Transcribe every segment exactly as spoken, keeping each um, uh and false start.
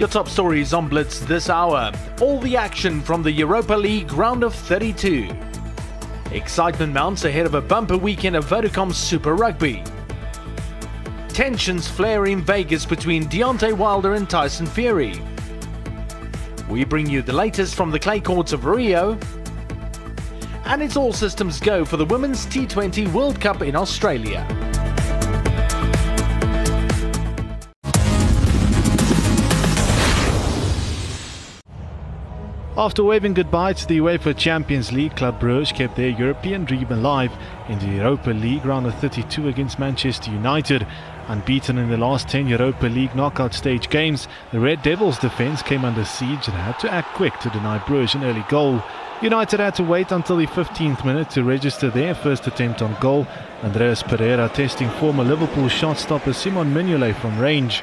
Your top stories on Blitz this hour. All the action from the Europa League round of thirty-two. Excitement mounts ahead of a bumper weekend of Vodacom Super Rugby. Tensions flare in Vegas between Deontay Wilder and Tyson Fury. We bring you the latest from the clay courts of Rio. And it's all systems go for the Women's T twenty World Cup in Australia. After waving goodbye to the UEFA Champions League, Club Brugge kept their European dream alive in the Europa League round of thirty-two against Manchester United. Unbeaten in the last ten Europa League knockout stage games, the Red Devils' defence came under siege and had to act quick to deny Brugge an early goal. United had to wait until the fifteenth minute to register their first attempt on goal, Andreas Pereira testing former Liverpool shot stopper Simon Mignolet from range.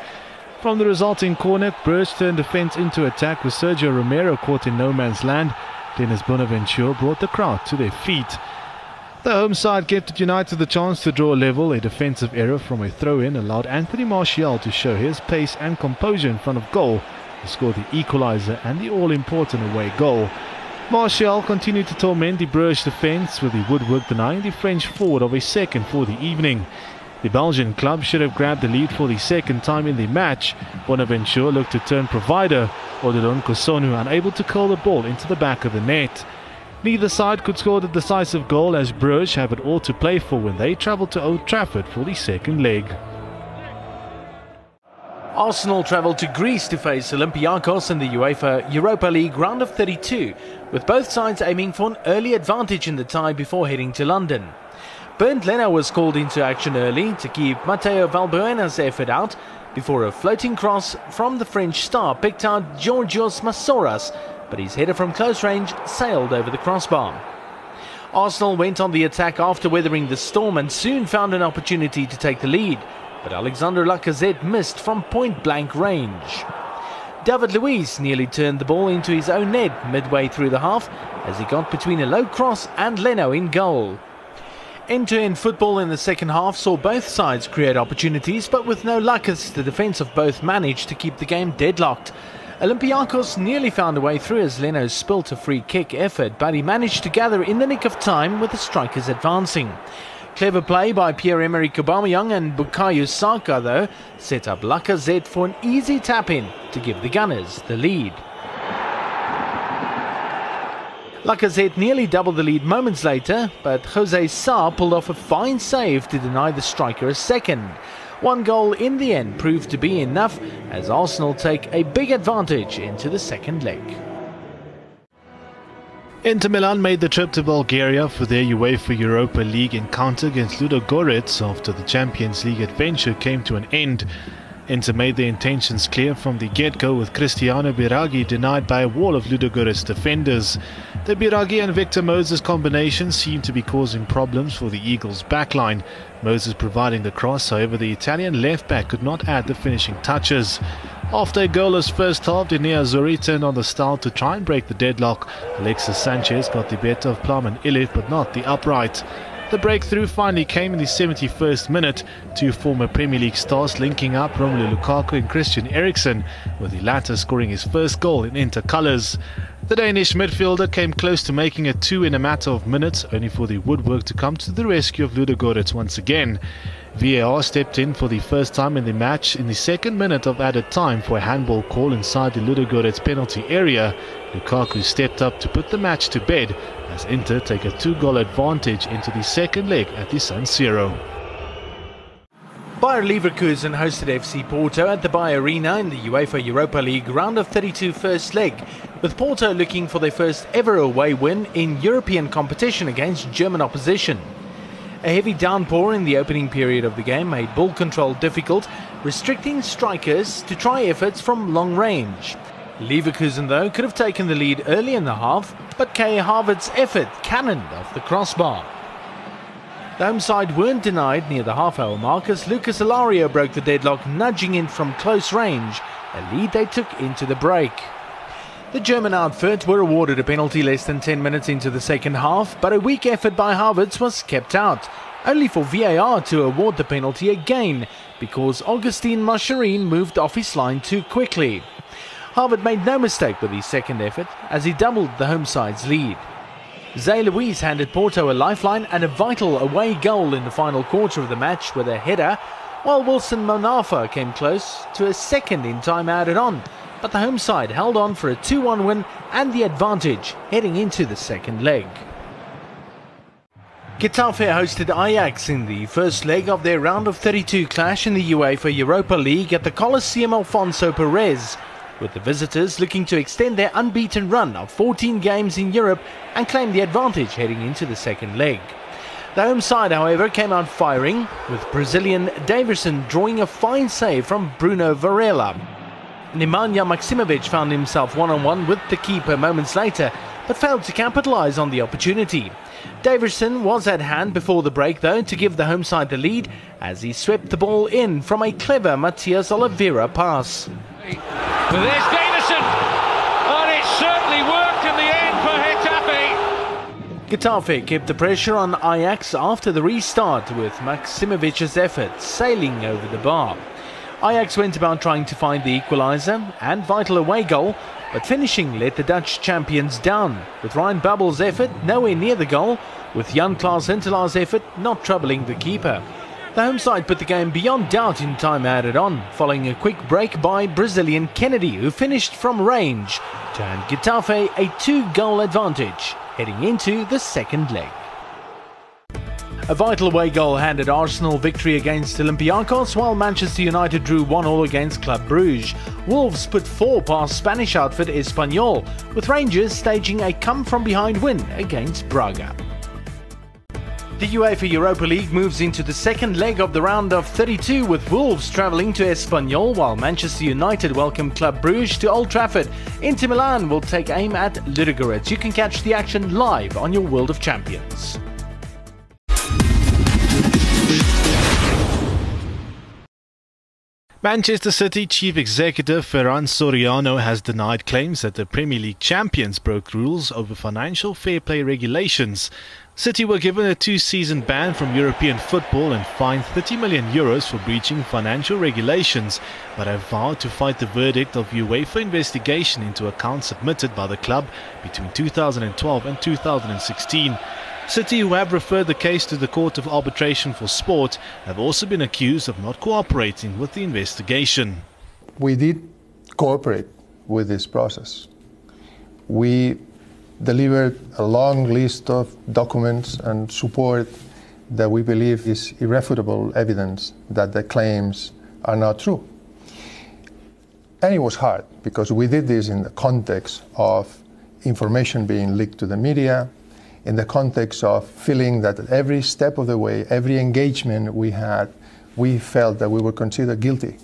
From the resulting corner, Brugge turned defence into attack with Sergio Romero caught in no man's land. Dennis Bonaventure brought the crowd to their feet. The home side gifted United the chance to draw level. A defensive error from a throw-in allowed Anthony Martial to show his pace and composure in front of goal. He scored the equaliser and the all-important away goal. Martial continued to torment the Brugge defence, with the woodwork denying the French forward of a second for the evening. The Belgian club should have grabbed the lead for the second time in the match. Bonaventure looked to turn provider, Odilon Kossonu unable to curl the ball into the back of the net. Neither side could score the decisive goal as Brugge have it all to play for when they travel to Old Trafford for the second leg. Arsenal travel to Greece to face Olympiacos in the UEFA Europa League round of thirty-two, with both sides aiming for an early advantage in the tie before heading to London. Bernd Leno was called into action early to keep Mateo Valbuena's effort out before a floating cross from the French star picked out Georgios Masouras, but his header from close range sailed over the crossbar. Arsenal went on the attack after weathering the storm and soon found an opportunity to take the lead, but Alexandre Lacazette missed from point-blank range. David Luiz nearly turned the ball into his own net midway through the half as he got between a low cross and Leno in goal. End-to-end football in the second half saw both sides create opportunities, but with no luck as the defence of both managed to keep the game deadlocked. Olympiacos nearly found a way through as Leno spilt a free kick effort, but he managed to gather in the nick of time with the strikers advancing. Clever play by Pierre-Emerick Aubameyang and Bukayo Saka, though, set up Lacazette for an easy tap-in to give the Gunners the lead. Lacazette nearly doubled the lead moments later, but Jose Sarr pulled off a fine save to deny the striker a second. One goal in the end proved to be enough as Arsenal take a big advantage into the second leg. Inter Milan made the trip to Bulgaria for their UEFA Europa League encounter against Ludogorets after the Champions League adventure came to an end. Inter made their intentions clear from the get-go, with Cristiano Biraghi denied by a wall of Ludogorets defenders. The Biraghi and Victor Moses combination seemed to be causing problems for the Eagles' backline. Moses providing the cross, however the Italian left-back could not add the finishing touches. After a goalless first half, Dinea Zuri turned on the style to try and break the deadlock. Alexis Sanchez got the better of Plum and Ilic, but not the upright. The breakthrough finally came in the seventy-first minute, two former Premier League stars linking up, Romelu Lukaku and Christian Eriksen, with the latter scoring his first goal in Inter colours. The Danish midfielder came close to making it two in a matter of minutes, only for the woodwork to come to the rescue of Ludogorets once again. V A R stepped in for the first time in the match in the second minute of added time for a handball call inside the Ludogorets penalty area. Lukaku stepped up to put the match to bed, as Inter take a two-goal advantage into the second leg at the San Siro. Bayer Leverkusen hosted F C Porto at the Bayer Arena in the UEFA Europa League round of thirty-two first leg, with Porto looking for their first ever away win in European competition against German opposition. A heavy downpour in the opening period of the game made ball control difficult, restricting strikers to try efforts from long range. Leverkusen, though, could have taken the lead early in the half, but Kai Havertz's effort cannoned off the crossbar. The home side weren't denied near the half-hour mark as Lucas Alario broke the deadlock, nudging in from close range, a lead they took into the break. The German outfit were awarded a penalty less than ten minutes into the second half, but a weak effort by Havertz was kept out, only for V A R to award the penalty again, because Augustin Mascherine moved off his line too quickly. Harvard made no mistake with his second effort as he doubled the home side's lead. Zé Luiz handed Porto a lifeline and a vital away goal in the final quarter of the match with a header, while Wilson Monafa came close to a second in time added on, but the home side held on for a two one win and the advantage heading into the second leg. Getafe hosted Ajax in the first leg of their round of thirty-two clash in the UEFA Europa League at the Coliseum Alfonso Perez, with the visitors looking to extend their unbeaten run of fourteen games in Europe and claim the advantage heading into the second leg. The home side, however, came out firing, with Brazilian Davison drawing a fine save from Bruno Varela. Nemanja Maksimovic found himself one-on-one with the keeper moments later, but failed to capitalise on the opportunity. Davison was at hand before the break, though, to give the home side the lead, as he swept the ball in from a clever Matias Oliveira pass. But there's Davison, and it certainly worked in the end for Getafe. Getafe kept the pressure on Ajax after the restart, with Maksimovic's effort sailing over the bar. Ajax went about trying to find the equaliser and vital away goal, but finishing let the Dutch champions down, with Ryan Babel's effort nowhere near the goal, with Jan Klaas Huntelaar's effort not troubling the keeper. The home side put the game beyond doubt in time added on, following a quick break by Brazilian Kennedy, who finished from range to hand Getafe a two-goal advantage heading into the second leg. A vital away goal handed Arsenal victory against Olympiacos, while Manchester United drew one all against Club Brugge. Wolves put four past Spanish outfit Espanyol, with Rangers staging a come-from-behind win against Braga. The UEFA Europa League moves into the second leg of the round of thirty-two, with Wolves travelling to Espanyol, while Manchester United welcome Club Brugge to Old Trafford. Inter Milan will take aim at Ludogorets. You can catch the action live on your World of Champions. Manchester City chief executive Ferran Soriano has denied claims that the Premier League champions broke rules over financial fair play regulations. City were given a two-season ban from European football and fined thirty million euros for breaching financial regulations, but have vowed to fight the verdict of UEFA investigation into accounts submitted by the club between two thousand twelve and two thousand sixteen. City, who have referred the case to the Court of Arbitration for Sport, have also been accused of not cooperating with the investigation. We did cooperate with this process. We delivered a long list of documents and support that we believe is irrefutable evidence that the claims are not true. And it was hard because we did this in the context of information being leaked to the media, in the context of feeling that at every step of the way, every engagement we had, we felt that we were considered guilty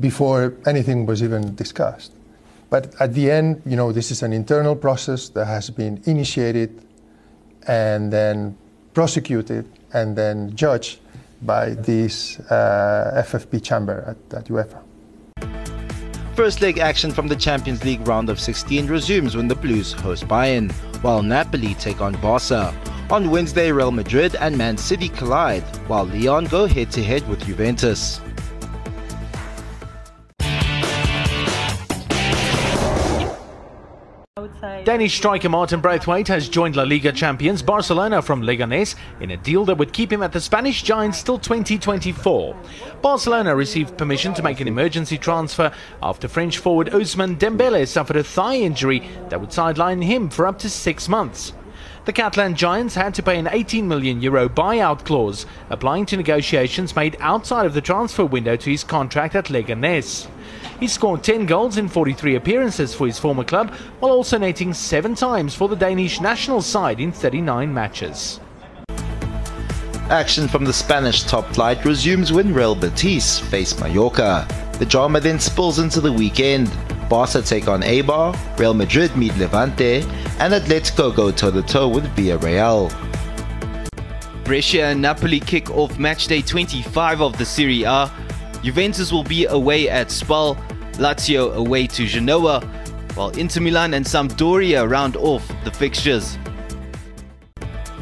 before anything was even discussed. But at the end, you know, this is an internal process that has been initiated and then prosecuted and then judged by this uh, F F P chamber at, at UEFA. First leg action from the Champions League round of sixteen resumes when the Blues host Bayern, while Napoli take on Barca. On Wednesday, Real Madrid and Man City collide, while Lyon go head-to-head with Juventus. Danish striker Martin Braithwaite has joined La Liga champions Barcelona from Leganés in a deal that would keep him at the Spanish Giants till twenty twenty-four. Barcelona received permission to make an emergency transfer after French forward Ousmane Dembele suffered a thigh injury that would sideline him for up to six months. The Catalan Giants had to pay an eighteen million euro buyout clause, applying to negotiations made outside of the transfer window to his contract at Leganés. He scored ten goals in forty-three appearances for his former club, while also netting seven times for the Danish national side in thirty-nine matches. Action from the Spanish top flight resumes when Real Betis face Mallorca. The drama then spills into the weekend. Barca take on Eibar, Real Madrid meet Levante, and Atletico go toe-to-toe with Villarreal. Brescia and Napoli kick off matchday twenty-five of the Serie A. Juventus will be away at Spal, Lazio away to Genoa, while Inter Milan and Sampdoria round off the fixtures.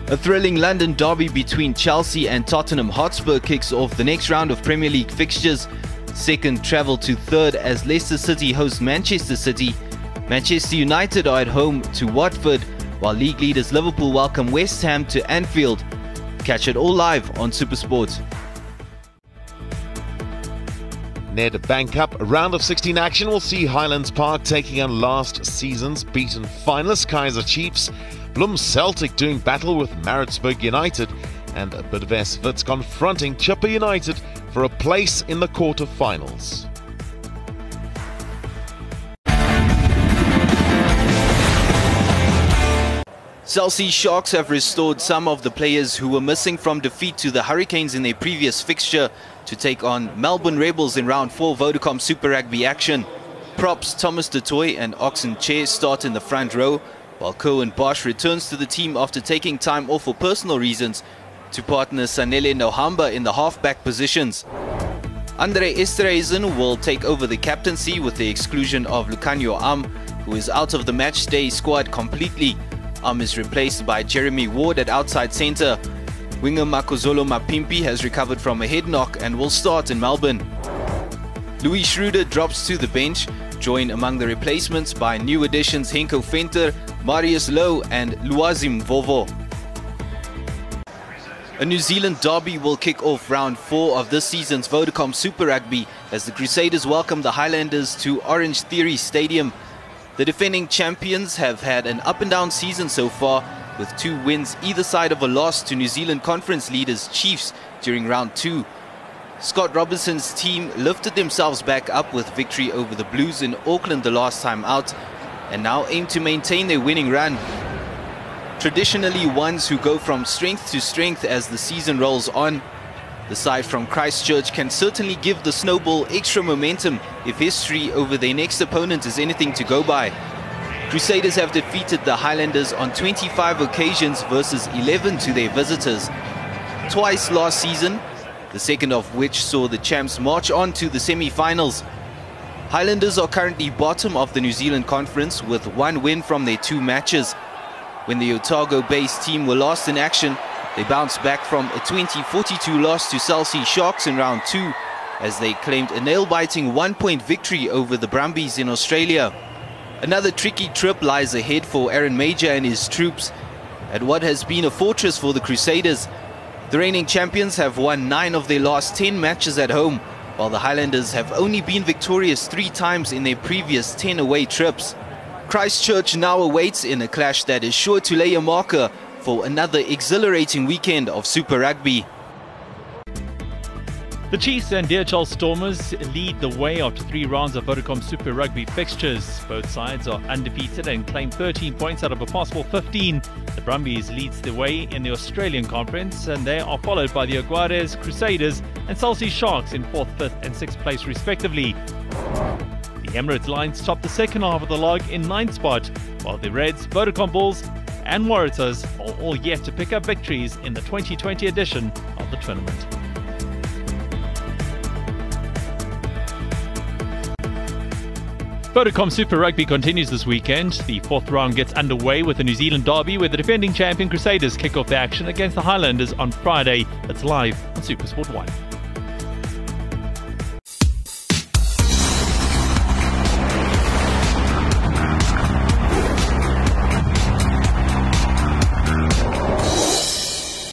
A thrilling London derby between Chelsea and Tottenham Hotspur kicks off the next round of Premier League fixtures, Second travel to third as Leicester City host Manchester City. Manchester United are at home to Watford, while league leaders Liverpool welcome West Ham to Anfield. Catch it all live on SuperSport. Ned Bank Cup round of sixteen action will see Highlands Park taking on last season's beaten finalists Kaiser Chiefs, Bloem Celtic doing battle with Maritzburg United, and Bidvest confronting Chippa United for a place in the quarter-finals. Chelsea Sharks have restored some of the players who were missing from defeat to the Hurricanes in their previous fixture to take on Melbourne Rebels in round four Vodacom Super Rugby action. Props Thomas Detoy and Oxen Chair start in the front row, while Cohen Bosch returns to the team after taking time off for personal reasons to partner Sanele Nohamba in the half-back positions. Andre Esterhazen will take over the captaincy with the exclusion of Lukanyo Am, who is out of the match day squad completely. Am is replaced by Jeremy Ward at outside centre. Winger Makozolo Mapimpi has recovered from a head knock and will start in Melbourne. Louis Schroeder drops to the bench, joined among the replacements by new additions Henko Venter, Marius Lowe and Luazim Vovo. A New Zealand derby will kick off round four of this season's Vodacom Super Rugby as the Crusaders welcome the Highlanders to Orange Theory Stadium. The defending champions have had an up-and-down season so far, with two wins either side of a loss to New Zealand Conference leaders Chiefs during round two. Scott Robertson's team lifted themselves back up with victory over the Blues in Auckland the last time out and now aim to maintain their winning run. Traditionally ones who go from strength to strength as the season rolls on. The side from Christchurch can certainly give the Snowball extra momentum if history over their next opponent is anything to go by. Crusaders have defeated the Highlanders on twenty-five occasions versus eleven to their visitors. Twice last season, the second of which saw the champs march on to the semi-finals. Highlanders are currently bottom of the New Zealand Conference with one win from their two matches. When the Otago-based team were last in action, they bounced back from a twenty forty-two loss to Chelsea Sharks in round two as they claimed a nail-biting one-point victory over the Brumbies in Australia. Another tricky trip lies ahead for Aaron Major and his troops at what has been a fortress for the Crusaders. The reigning champions have won nine of their last ten matches at home, while the Highlanders have only been victorious three times in their previous ten away trips. Christchurch now awaits in a clash that is sure to lay a marker for another exhilarating weekend of Super Rugby. The Chiefs and D H L Stormers lead the way after three rounds of Vodacom Super Rugby fixtures. Both sides are undefeated and claim thirteen points out of a possible fifteen. The Brumbies leads the way in the Australian Conference and they are followed by the Ludogorets, Crusaders and Chelsea Sharks in fourth, fifth and sixth place respectively. The Emirates Lions top the second half of the log in ninth spot, while the Reds, Vodacom Bulls and Waratahs are all yet to pick up victories in the twenty twenty edition of the tournament. Vodacom Super Rugby continues this weekend. The fourth round gets underway with the New Zealand derby, where the defending champion Crusaders kick off the action against the Highlanders on Friday. That's live on SuperSport one.